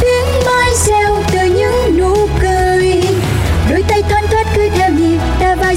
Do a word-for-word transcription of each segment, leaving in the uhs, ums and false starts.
Tiếng mai reo từ những nụ cười, đôi tay thoăn thoắt cứ theo nhịp, ta vai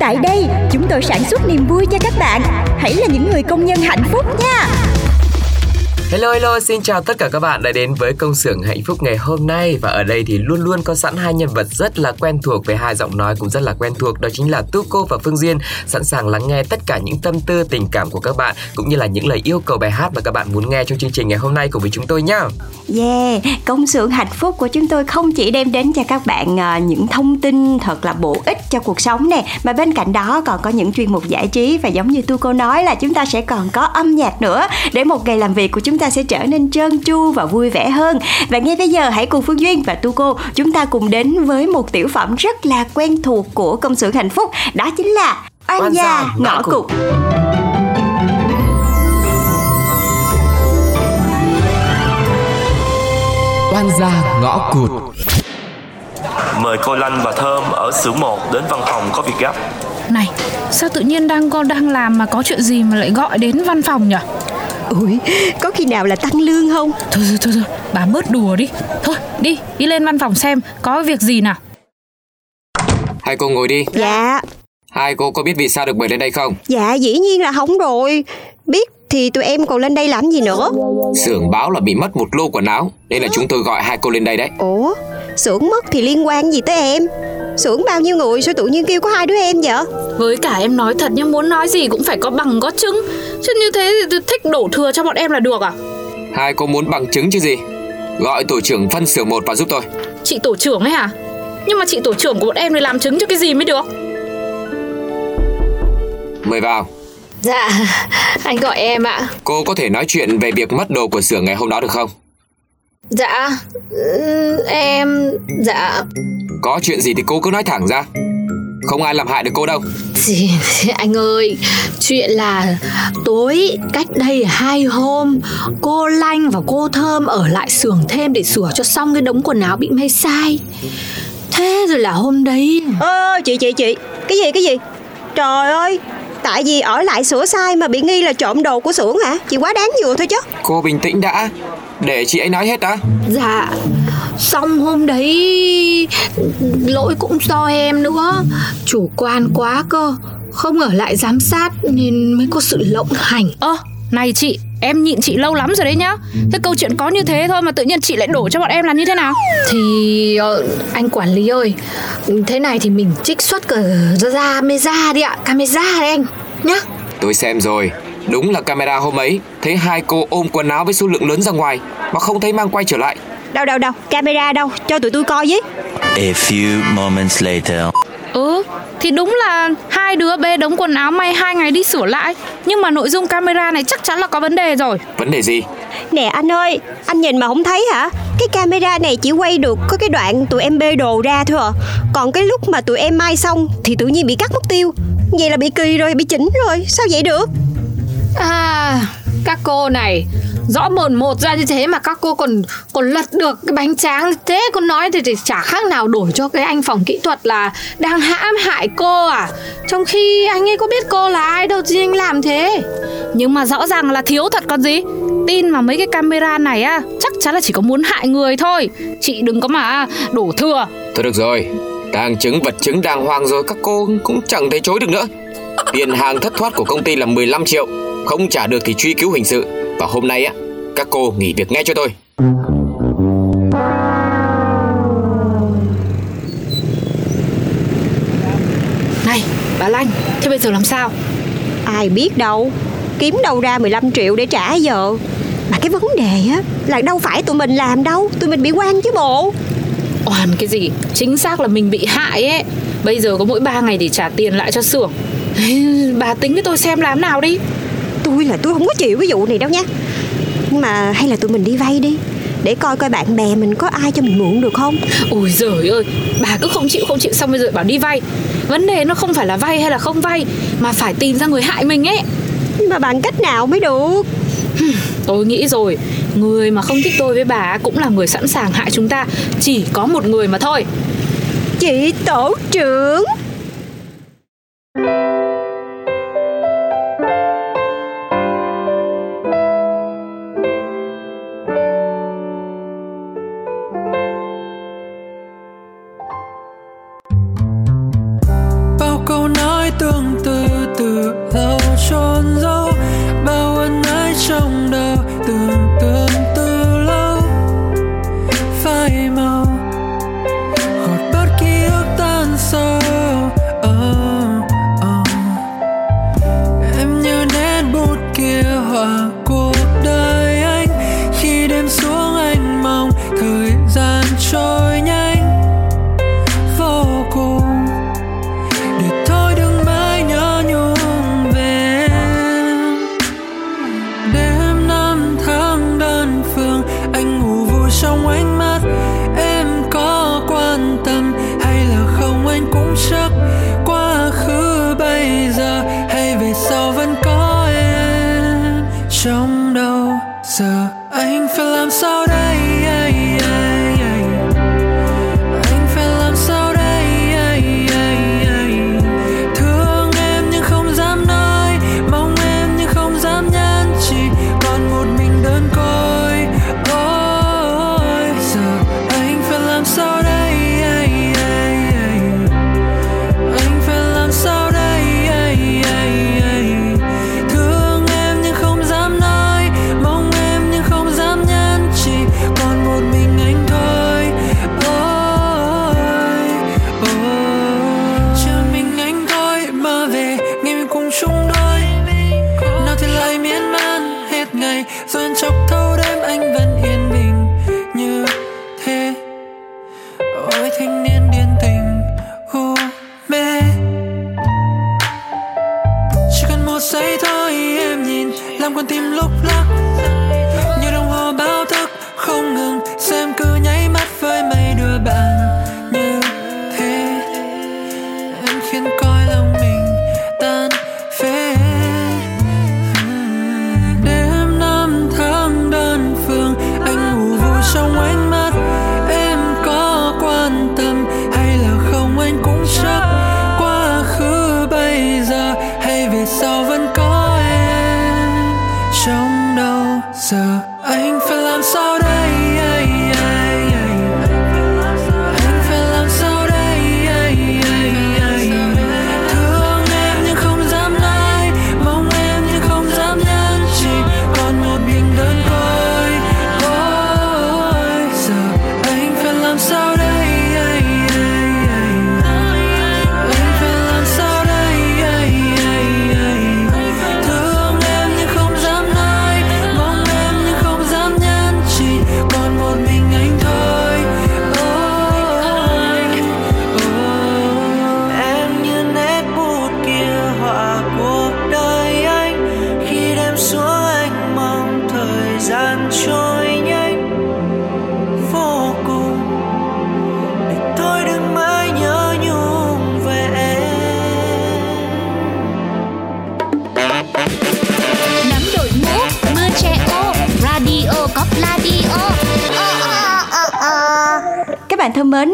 Tại đây chúng tôi sản xuất niềm vui cho các bạn. Hãy là những người công nhân hạnh phúc nha. Hello, hello, xin chào tất cả các bạn đã đến với Công xưởng Hạnh Phúc ngày hôm nay. Và ở đây thì luôn luôn có sẵn hai nhân vật rất là quen thuộc với hai giọng nói cũng rất là quen thuộc. Đó chính là Tuco và Phương Duyên, sẵn sàng lắng nghe tất cả những tâm tư, tình cảm của các bạn, cũng như là những lời yêu cầu bài hát mà các bạn muốn nghe trong chương trình ngày hôm nay cùng với chúng tôi nhá. Yeah, Công xưởng Hạnh Phúc của chúng tôi không chỉ đem đến cho các bạn những thông tin thật là bổ ích cho cuộc sống nè, mà bên cạnh đó còn có những chuyên mục giải trí. Và giống như Tuco nói là chúng ta sẽ còn có âm nhạc nữa, để một ngày làm việc của chúng chúng ta sẽ trở nên trơn tru và vui vẻ hơn. Và ngay bây giờ hãy cùng Phương Duyên và Tuco chúng ta cùng đến với một tiểu phẩm rất là quen thuộc của Công xưởng Hạnh Phúc, đó chính là Oan gia ngõ cụt. Oan gia ngõ cụt. Mời cô Lanh và Thơm ở xưởng một đến văn phòng có việc gấp. Này, sao tự nhiên đang cô đang làm mà có chuyện gì mà lại gọi đến văn phòng nhỉ? Ôi, có khi nào là tăng lương không? Thôi thôi thôi, bà bớt đùa đi. Thôi, đi, đi lên văn phòng xem có việc gì nào. Hai cô ngồi đi. Dạ. Hai cô có biết vì sao được mời lên đây không? Dạ, dĩ nhiên là không rồi. Biết thì tụi em còn lên đây làm gì nữa. Xưởng báo là bị mất một lô quần áo, nên là chúng tôi gọi hai cô lên đây đấy. Ủa, xưởng mất thì liên quan gì tới em? Xưởng bao nhiêu người, sao tự nhiên kêu có hai đứa em vậy? Với cả em nói thật nhưng muốn nói gì cũng phải có bằng có chứng, chứ như thế thì thích đổ thừa cho bọn em là được à? Hai cô muốn bằng chứng chứ gì? Gọi tổ trưởng phân xưởng một vào giúp tôi. Chị tổ trưởng ấy hả? Nhưng mà chị tổ trưởng của bọn em thì làm chứng cho cái gì mới được? Mời vào. Dạ, anh gọi em ạ. Cô có thể nói chuyện về việc mất đồ của xưởng ngày hôm đó được không? Dạ, em... dạ. Có chuyện gì thì cô cứ nói thẳng ra, không ai làm hại được cô đâu. Chị, anh ơi, chuyện là tối cách đây hai hôm, cô Lanh và cô Thơm ở lại xưởng thêm để sửa cho xong cái đống quần áo bị may sai. Thế rồi là hôm đấy. Ơ, chị chị chị, cái gì cái gì? Trời ơi, tại vì ở lại sửa sai mà bị nghi là trộm đồ của xưởng hả? Chị quá đáng vừa thôi chứ. Cô bình tĩnh đã, để chị ấy nói hết đã. Dạ. Xong hôm đấy lỗi cũng do em nữa, chủ quan quá cơ, không ở lại giám sát nên mới có sự lộng hành. Ơ, này chị, em nhịn chị lâu lắm rồi đấy nhá. Thế câu chuyện có như thế thôi mà tự nhiên chị lại đổ cho bọn em làm như thế nào? Thì anh quản lý ơi, thế này thì mình trích xuất cả ra camera đi ạ. Camera đấy anh nhá. Tôi xem rồi, đúng là camera hôm ấy thấy hai cô ôm quần áo với số lượng lớn ra ngoài mà không thấy mang quay trở lại. Đâu đâu đâu, camera đâu, cho tụi tôi coi với. A few moments later. Ừ, thì đúng là hai đứa bê đống quần áo may hai ngày đi sửa lại, nhưng mà nội dung camera này chắc chắn là có vấn đề rồi. Vấn đề gì? Nè anh ơi, anh nhìn mà không thấy hả? Cái camera này chỉ quay được có cái đoạn tụi em bê đồ ra thôi à. Còn cái lúc mà tụi em may xong thì tự nhiên bị cắt mất tiêu. Vậy là bị kỳ rồi, bị chỉnh rồi, sao vậy được? À, các cô này rõ mồn một ra như thế mà các cô còn còn lật được cái bánh tráng thế, cô nói thì, thì chả khác nào đổ cho cái anh phòng kỹ thuật là đang hãm hại cô à, trong khi anh ấy có biết cô là ai đâu chứ anh làm thế. Nhưng mà rõ ràng là thiếu thật còn gì. Tin mà mấy cái camera này á, chắc chắn là chỉ có muốn hại người thôi. Chị đừng có mà đổ thừa. Thôi được rồi, tàng chứng vật chứng đàng hoàng rồi các cô cũng chẳng thể chối được nữa. Tiền hàng thất thoát của công ty là mười lăm triệu, không trả được thì truy cứu hình sự. Và hôm nay á, các cô nghỉ việc ngay cho tôi. Này, bà Lanh, thế bây giờ làm sao? Ai biết đâu, kiếm đâu ra mười lăm triệu để trả giờ. Mà cái vấn đề á là đâu phải tụi mình làm đâu, tụi mình bị oan chứ bộ. Oan cái gì, chính xác là mình bị hại ấy. Bây giờ có mỗi ba ngày để trả tiền lại cho xưởng. Bà tính với tôi xem làm nào đi. Tôi là tôi không có chịu cái vụ này đâu nha. Nhưng mà hay là tụi mình đi vay đi, để coi coi bạn bè mình có ai cho mình mượn được không. Ôi giời ơi, bà cứ không chịu không chịu xong bây giờ bảo đi vay. Vấn đề nó không phải là vay hay là không vay, mà phải tìm ra người hại mình ấy. Nhưng mà bằng cách nào mới được? Tôi nghĩ rồi, người mà không thích tôi với bà cũng là người sẵn sàng hại chúng ta. Chỉ có một người mà thôi. Chị tổ trưởng.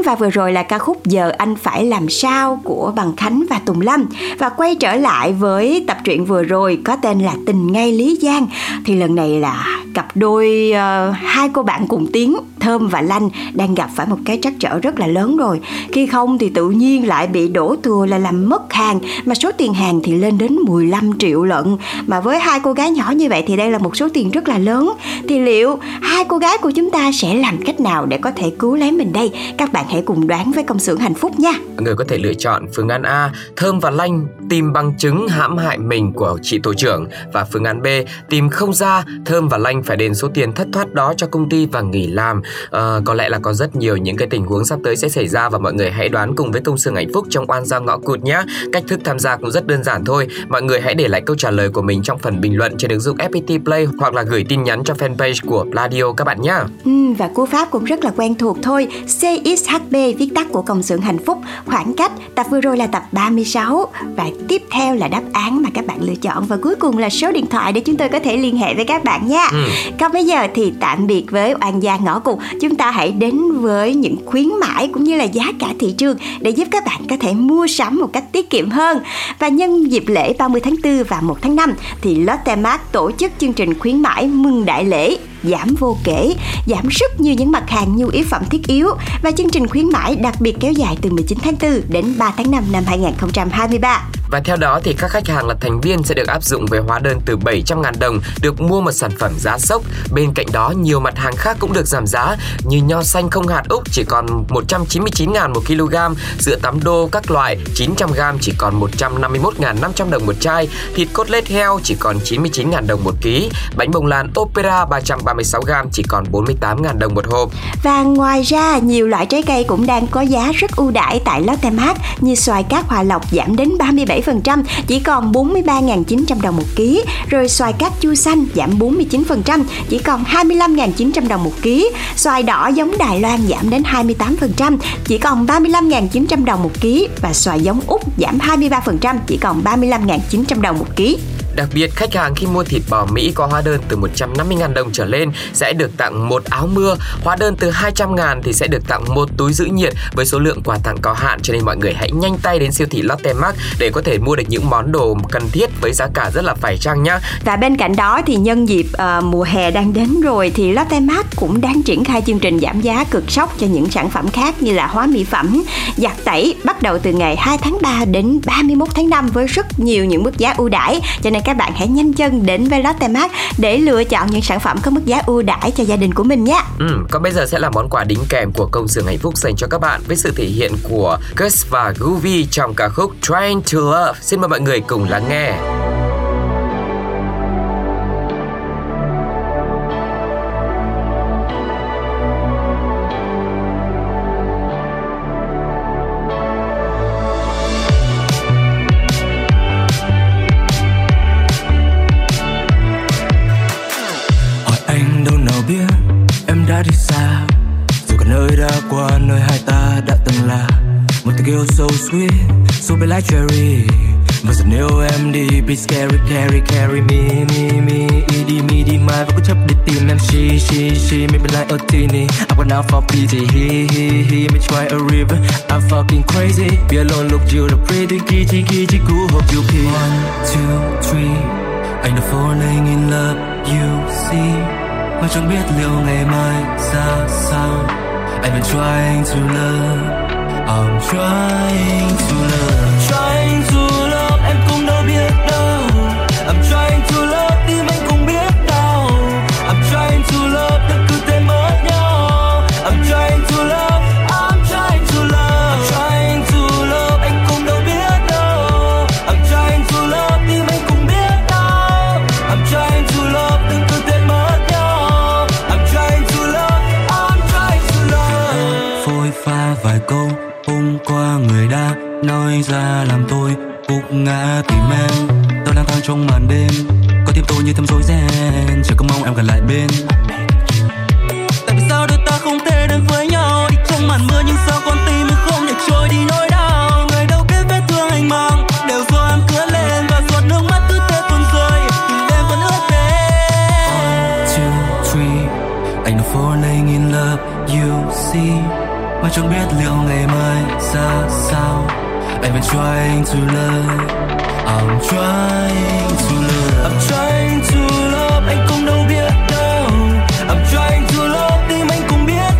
Và vừa rồi là ca khúc Giờ Anh Phải Làm Sao của Bằng Khánh và Tùng Lâm. Và quay trở lại với tập truyện vừa rồi có tên là Tình Ngay Lý Giang, thì lần này là cặp đôi uh, hai cô bạn cùng tiếng Thơm và Lanh đang gặp phải một cái trắc trở rất là lớn rồi. Khi không thì tự nhiên lại bị đổ thừa là làm mất hàng, mà số tiền hàng thì lên đến mười lăm triệu lận. Mà với hai cô gái nhỏ như vậy thì đây là một số tiền rất là lớn. Thì liệu hai cô gái của chúng ta sẽ làm cách nào để có thể cứu lấy mình đây? Các bạn hãy cùng đoán với Công xưởng Hạnh Phúc nha. Mọi người có thể lựa chọn phương án A, Thơm và Lanh tìm bằng chứng hãm hại mình của chị tổ trưởng, và phương án B, tìm không ra, Thơm và Lanh phải đền số tiền thất thoát đó cho công ty và nghỉ làm. À, có lẽ là có rất nhiều những cái tình huống sắp tới sẽ xảy ra, và mọi người hãy đoán cùng với Công xưởng Hạnh Phúc trong Oan Gia Ngõ Cụt nhé. Cách thức tham gia cũng rất đơn giản thôi. Mọi người hãy để lại câu trả lời của mình trong phần bình luận trên ứng dụng ép pê tê Play, hoặc là gửi tin nhắn cho fanpage của Radio các bạn nhé. Ừ, và cú pháp cũng rất là quen thuộc thôi. xê ích hát bê, viết tắt của Công xưởng Hạnh Phúc, khoảng cách. Tập vừa rồi là tập ba mươi sáu, và tiếp theo là đáp án mà các bạn lựa chọn, và cuối cùng là số điện thoại để chúng tôi có thể liên hệ với các bạn nha. Ừ. Còn bây giờ thì tạm biệt với Oan Gia Ngõ Cụt. Chúng ta hãy đến với những khuyến mãi cũng như là giá cả thị trường để giúp các bạn có thể mua sắm một cách tiết kiệm hơn. Và nhân dịp lễ ba mươi tháng tư và một tháng năm thì Lotte Mart tổ chức chương trình khuyến mãi mừng đại lễ, giảm vô kể, giảm rất nhiều những mặt hàng nhu yếu phẩm thiết yếu. Và chương trình khuyến mãi đặc biệt kéo dài từ mười chín tháng tư đến ba tháng năm năm hai nghìn không trăm hai mươi ba. Và theo đó thì các khách hàng là thành viên sẽ được áp dụng về hóa đơn từ bảy trăm nghìn đồng được mua một sản phẩm giá sốc. Bên cạnh đó, nhiều mặt hàng khác cũng được giảm giá, như nho xanh không hạt Úc chỉ còn một trăm chín mươi chín nghìn một kg, sữa tắm đô các loại chín trăm gam chỉ còn một trăm năm mươi mốt nghìn năm trăm đồng một chai, thịt cốt lết heo chỉ còn chín mươi chín nghìn đồng một ký, bánh bông lan Opera ba trăm ba mươi sáu gam chỉ còn bốn mươi tám nghìn đồng một hộp. Và ngoài ra, nhiều loại trái cây cũng đang có giá rất ưu đãi tại Lotte Mart, như xoài cát Hòa Lộc giảm đến ba mươi bảy phần trăm chỉ còn bốn mươi ba nghìn chín trăm đồng một ký, rồi xoài cát Chu Xanh giảm bốn mươi chín phần trăm chỉ còn hai mươi lăm nghìn chín trăm đồng một ký, xoài đỏ giống Đài Loan giảm đến hai mươi tám phần trăm chỉ còn ba mươi lăm nghìn chín trăm đồng một ký, và xoài giống Úc giảm hai mươi ba phần trăm chỉ còn ba mươi lăm nghìn chín trăm đồng một ký. Đặc biệt, khách hàng khi mua thịt bò Mỹ có hóa đơn từ một trăm năm mươi nghìn đồng trở lên sẽ được tặng một áo mưa, hóa đơn từ hai trăm nghìn thì sẽ được tặng một túi giữ nhiệt, với số lượng quà tặng có hạn, cho nên mọi người hãy nhanh tay đến siêu thị Lotte Mart để có thể mua được những món đồ cần thiết với giá cả rất là phải chăng nhá. Và bên cạnh đó thì nhân dịp uh, mùa hè đang đến rồi thì Lotte Mart cũng đang triển khai chương trình giảm giá cực sốc cho những sản phẩm khác như là hóa mỹ phẩm, giặt tẩy, bắt đầu từ ngày hai tháng ba đến ba mươi mốt tháng năm với rất nhiều những mức giá ưu đãi, cho nên các bạn hãy nhanh chân đến với Lotte Mart để lựa chọn những sản phẩm có mức giá ưu đãi cho gia đình của mình nhé. Ừ, còn bây giờ sẽ là món quà đính kèm của Công xưởng Hạnh Phúc dành cho các bạn, với sự thể hiện của Gus và Groovy trong ca khúc Trying to Love. Xin mời mọi người cùng lắng nghe. So sweet, so be like cherry. Và giờ nếu em đi, please carry, carry, carry me, me, me. Ý đi, mi đi mai và cứ chấp đi tìm em. She, she, she, me be like a teeny. I went out for pity, he, he, he. Me try a river, I'm fucking crazy. Be alone, look you, the pretty kitty, kitty, cool, hope you pee. One, two, three, anh đã falling in love, you see. Mà chẳng biết liệu ngày mai ra sao. I've been trying to love, I'm trying to love, trying to love, em cũng đâu biết đâu. I'm trying to love, tim anh cũng biết đâu. I'm trying to love, ta cứ tên mất nhau. I'm trying to love, I'm trying to love, I'm trying to love, anh cũng đâu biết đâu. I'm trying to love, tim anh cũng biết đâu. I'm trying to love, ta cứ tên mất nhau. I'm trying to love, I'm trying to love. Phôi pha vài câu hôm qua người đã nói ra làm tôi gục ngã tìm em. Tôi lang thang trong màn đêm, có tim tôi như thấm rối ren, chỉ có mong em gần lại bên. Tại vì sao đôi ta không thể đến với nhau? Đi trong màn mưa nhưng sao con tim mình không thể trôi đi nỗi đau? Người đâu biết vết thương anh mang đều do em cứa lên, và giọt nước mắt cứ thế tuôn rơi, tình em vẫn ướt đẫm. One, two, three, I know falling in love, you see. Mà chẳng biết liệu ngày mai ra sao. I've been trying to love, I'm trying to love, I'm trying to love, anh cũng đâu biết đâu. I'm trying to love, tim anh cũng biết.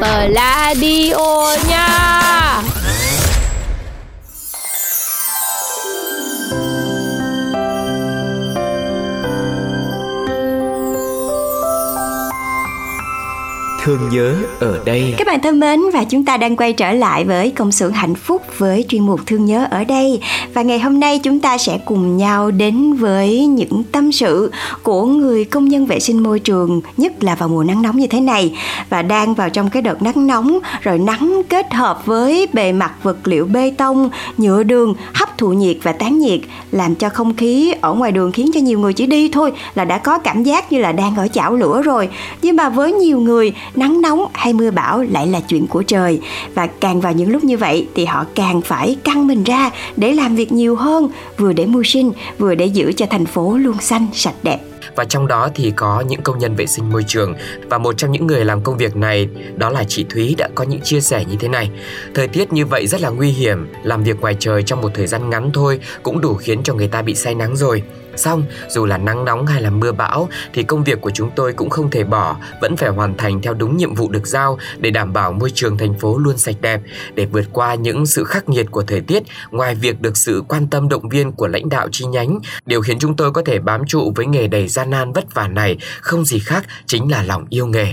Pladio nha. Thương nhớ ở đây. Các bạn thân mến, và chúng ta đang quay trở lại với công xưởng hạnh phúc với chuyên mục Thương nhớ ở đây. Và ngày hôm nay chúng ta sẽ cùng nhau đến với những tâm sự của người công nhân vệ sinh môi trường, nhất là vào mùa nắng nóng như thế này. Và đang vào trong cái đợt nắng nóng, rồi nắng kết hợp với bề mặt vật liệu bê tông, nhựa đường, hấp thụ nhiệt và tán nhiệt, làm cho không khí ở ngoài đường khiến cho nhiều người chỉ đi thôi là đã có cảm giác như là đang ở chảo lửa rồi. Nhưng mà với nhiều người, nắng nóng hay mưa bão lại là chuyện của trời. Và càng vào những lúc như vậy thì họ càng phải căng mình ra để làm việc nhiều hơn, vừa để mưu sinh, vừa để giữ cho thành phố luôn xanh, sạch đẹp. Và trong đó thì có những công nhân vệ sinh môi trường. Và một trong những người làm công việc này, đó là chị Thúy, đã có những chia sẻ như thế này. Thời tiết như vậy rất là nguy hiểm. Làm việc ngoài trời trong một thời gian ngắn thôi cũng đủ khiến cho người ta bị say nắng rồi. Xong, dù là nắng nóng hay là mưa bão thì công việc của chúng tôi cũng không thể bỏ, vẫn phải hoàn thành theo đúng nhiệm vụ được giao để đảm bảo môi trường thành phố luôn sạch đẹp. Để vượt qua những sự khắc nghiệt của thời tiết, ngoài việc được sự quan tâm động viên của lãnh đạo chi nhánh, điều khiến chúng tôi có thể bám trụ với nghề đầy gian nan vất vả này không gì khác chính là lòng yêu nghề.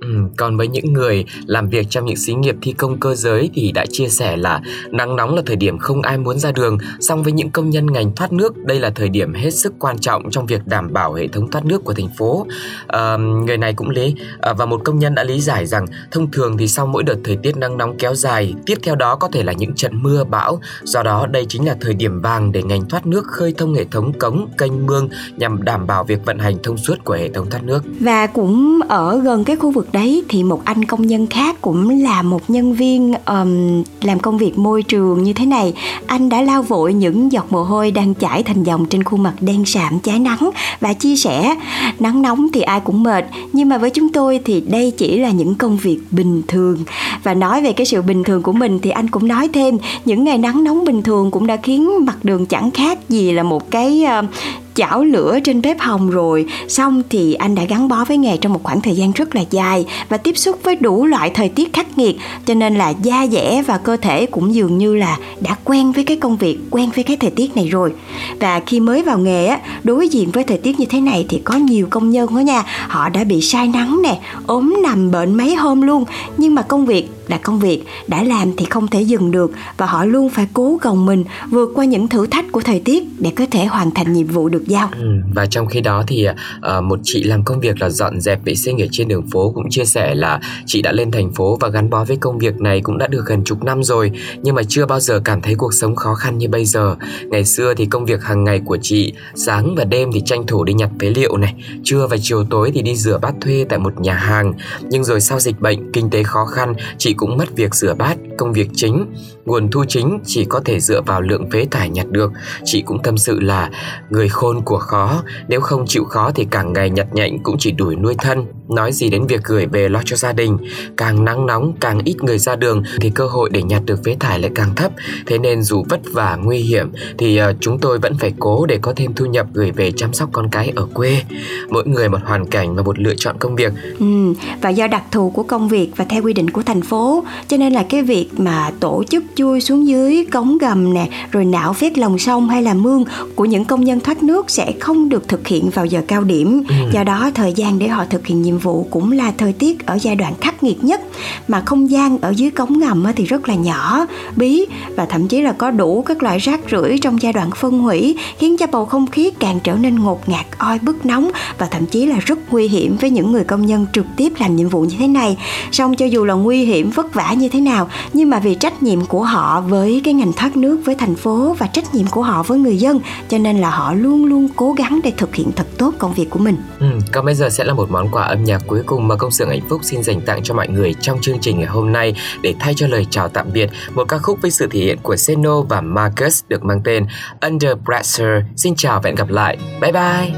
Ừ, còn với những người làm việc trong những xí nghiệp thi công cơ giới thì đã chia sẻ là nắng nóng là thời điểm không ai muốn ra đường. Song với những công nhân ngành thoát nước, đây là thời điểm hết sức quan trọng trong việc đảm bảo hệ thống thoát nước của thành phố. À, người này cũng lý à, và một công nhân đã lý giải rằng thông thường thì sau mỗi đợt thời tiết nắng nóng kéo dài, tiếp theo đó có thể là những trận mưa bão. Do đó đây chính là thời điểm vàng để ngành thoát nước khơi thông hệ thống cống, kênh mương nhằm đảm bảo việc vận hành thông suốt của hệ thống thoát nước. Và cũng ở gần cái khu vực đấy thì một anh công nhân khác cũng là một nhân viên um, làm công việc môi trường như thế này. Anh đã lau vội những giọt mồ hôi đang chảy thành dòng trên khuôn mặt đen sạm cháy nắng và chia sẻ: nắng nóng thì ai cũng mệt, nhưng mà với chúng tôi thì đây chỉ là những công việc bình thường. Và nói về cái sự bình thường của mình thì anh cũng nói thêm, những ngày nắng nóng bình thường cũng đã khiến mặt đường chẳng khác gì là một cái... Uh, chảo lửa trên bếp hồng rồi. Xong thì anh đã gắn bó với nghề trong một khoảng thời gian rất là dài và tiếp xúc với đủ loại thời tiết khắc nghiệt, cho nên là da dẻ và cơ thể cũng dường như là đã quen với cái công việc, quen với cái thời tiết này rồi. Và khi mới vào nghề á, đối diện với thời tiết như thế này thì có nhiều công nhân đó nha, họ đã bị say nắng nè, ốm nằm bệnh mấy hôm luôn. Nhưng mà công việc là công việc, đã làm thì không thể dừng được, và họ luôn phải cố gồng mình vượt qua những thử thách của thời tiết để có thể hoàn thành nhiệm vụ được giao. Ừ, và trong khi đó thì à, một chị làm công việc là dọn dẹp vệ sinh ở trên đường phố cũng chia sẻ là chị đã lên thành phố và gắn bó với công việc này cũng đã được gần chục năm rồi, nhưng mà chưa bao giờ cảm thấy cuộc sống khó khăn như bây giờ. Ngày xưa thì công việc hàng ngày của chị, sáng và đêm thì tranh thủ đi nhặt phế liệu này, trưa và chiều tối thì đi rửa bát thuê tại một nhà hàng. Nhưng rồi sau dịch bệnh, kinh tế khó khăn, chị cũng mất việc rửa bát, công việc chính, nguồn thu chính chỉ có thể dựa vào lượng phế thải nhặt được. Chị cũng tâm sự là người khôn của khó, nếu không chịu khó thì càng ngày nhặt nhạnh cũng chỉ đủ nuôi thân, nói gì đến việc gửi về lo cho gia đình. Càng nắng nóng, càng ít người ra đường thì cơ hội để nhặt được phế thải lại càng thấp. Thế nên dù vất vả, nguy hiểm thì chúng tôi vẫn phải cố để có thêm thu nhập gửi về chăm sóc con cái ở quê. Mỗi người một hoàn cảnh và một lựa chọn công việc. Ừ, và do đặc thù của công việc và theo quy định của thành phố, cho nên là cái việc mà tổ chức chui xuống dưới cống gầm nè, rồi nạo vét lòng sông hay là mương của những công nhân thoát nước sẽ không được thực hiện vào giờ cao điểm. Ừ. Do đó thời gian để họ thực hiện nhiệm vụ cũng là thời tiết ở giai đoạn khắc nghiệt nhất. Mà không gian ở dưới cống ngầm thì rất là nhỏ, bí, và thậm chí là có đủ các loại rác rưởi trong giai đoạn phân hủy, khiến cho bầu không khí càng trở nên ngột ngạt, oi bức nóng và thậm chí là rất nguy hiểm với những người công nhân trực tiếp làm nhiệm vụ như thế này. Song cho dù là nguy hiểm, vất vả như thế nào, nhưng mà vì trách nhiệm của họ với cái ngành thoát nước, với thành phố và trách nhiệm của họ với người dân, cho nên là họ luôn luôn cố gắng để thực hiện thật tốt công việc của mình. Ừ, còn bây giờ sẽ là một món quà âm nhạc cuối cùng mà Công xưởng Hạnh Phúc xin dành tặng cho mọi người trong chương trình ngày hôm nay để thay cho lời chào tạm biệt. Một ca khúc với sự thể hiện của Seno và Marcus được mang tên Under Pressure. Xin chào và hẹn gặp lại. Bye bye.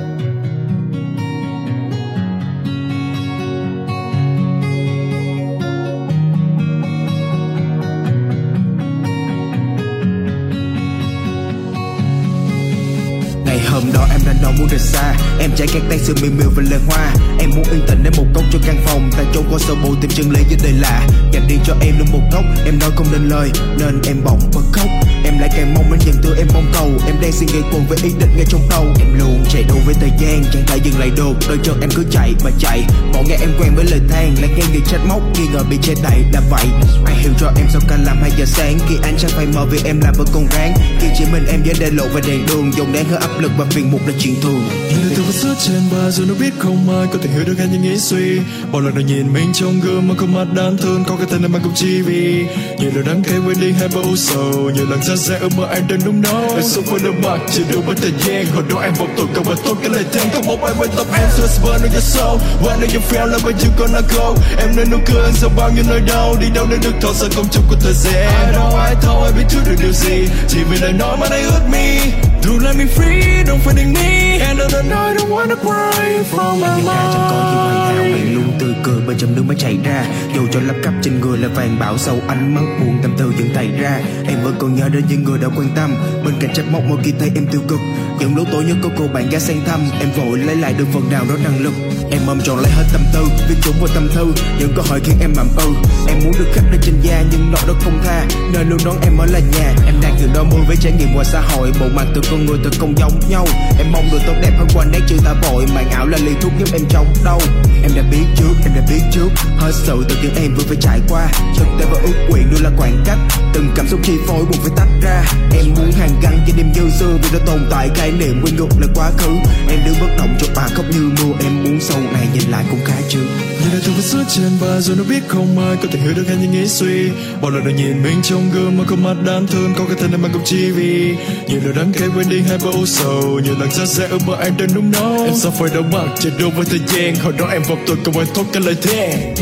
Hôm đó em đã nào muốn rời xa. Em trải các tay sương miêu miêu và lời hoa. Em muốn yên tĩnh để một góc cho căn phòng. Tại chỗ có sơ bộ tìm chân lý với đời lạ. Dành riêng cho em luôn một góc. Em nói không nên lời nên em bỗng bật khóc. Em lại càng mong đến dần từ em mong cầu. Em đang suy nghĩ cuồng với ý định ngay trong đầu. Em luôn chạy đua với thời gian, chẳng thể dừng lại được. Đôi chân em cứ chạy mà chạy. Bỏ nghe em quen với lời than, lại nghe người trách móc, nghi ngờ bị che đậy là vậy. Ai hiểu cho em sau ca làm hai giờ sáng, khi anh chẳng phải mờ vì em làm vẫn còn ráng. Khi chỉ mình em dễ để lộ về đèn đường, dòng đen hơi áp lực và phiền muộn là chuyện thường. Nhìn đời thường vẫn suốt trên vai, dù nó biết không ai có thể hiểu được anh những nghĩ suy. Bao lần nào nhìn mình trong gương mà không mắt đáng thương, có cái tên em mang cùng chi vì nhiều điều đáng kể quên đi hay bao ưu sầu, nhiều lần ra xe ước mơ anh đang nung nấu. Em sống với đôi mặt chỉ được với thời gian, hồi đó em vọng tội cầu và tốt cái lời than, không mong ai quan tâm em. So it's burning your soul, why do you feel like where you gonna go? Em nên nụ cười sau bao nhiêu nơi đâu, đi đâu để được thọ sự công chung của thời gian. Ai đâu ai thâu ai biết trước được điều gì, chỉ vì lời nói mà anh ướt mi. Don't let me free, don't finding me, and I don't know, I don't wanna cry for my mind. Luôn tươi cười bên trong nước mới chảy ra, dù cho lấp cắp trên người là vàng bão sâu, ánh mắt buồn tâm tư vẫn tày ra. Em vẫn còn nhớ đến những người đã quan tâm, bên cạnh trách móc mỗi khi thấy em tiêu cực. Những lúc tối nhớ có cô bạn gái sang thăm, em vội lấy lại được phần nào đó năng lực. Em ôm trọn lấy hết tâm tư, viết chúng vào tâm thư những câu hỏi khiến em mầm ư. Em muốn được khắc lên trên da nhưng nỗi đó không tha, nơi luôn đón em ở là nhà. Em đang từ đôi môi với trải nghiệm qua xã hội, bộ mặt từ con người thật không giống nhau. Em mong được tốt đẹp hơn qua nét chữ ta vội, màn ảo là ly thuốc giúp em chống đau. Em đã biết trước, em đã biết trước hết sự từ những em vừa phải trải qua. Thực tế và ước nguyện luôn là khoảng cách, từng cảm xúc chi phối buộc phải tách ra. Em muốn hàng gắn với niềm dư xưa, vì nó tồn tại khái niệm quên ngược lại quá khứ. Em đứng bất động cho bà khóc như mưa, em muốn sau này nhìn lại cũng khá chứ. Nhiều đời thường vẫn suốt trên vai, rồi nó biết không ai có thể hiểu được anh những nghĩ suy. Bao lần đã nhìn mình trong gương mà không mắt đáng thương, có cái thân em mang cùng chi vì nhiều điều đáng kể quên đi hay bao ưu sầu, nhiều lần ra xe ước mơ anh đang nung nấu. Em sao phải đau mặt chạy đua với thời gian, hồi đó em vọng tôi cùng anh thốt cái lời thề.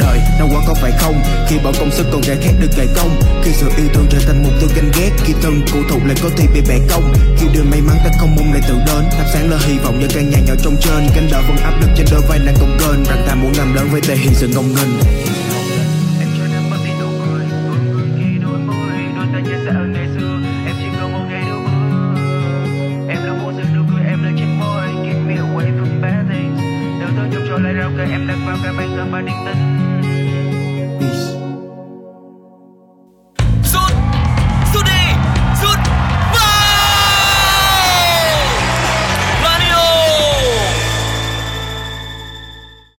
Đời nó quá có phải không, khi bỏ công sức con gái khác được cày công, khi sự yêu thương trở thành một thứ ganh ghét, khi thân cụ thụ lại có thể bị bẻ cong, khi đường may mắn ta không mong lại tự đến, thắp sáng là hy vọng như căn nhà nhỏ trong trên, cánh đỡ vẫn áp lực trên đôi vai nàng cồng kềnh, rằng ta muốn làm lớn với thể hiện sự ngông nghênh.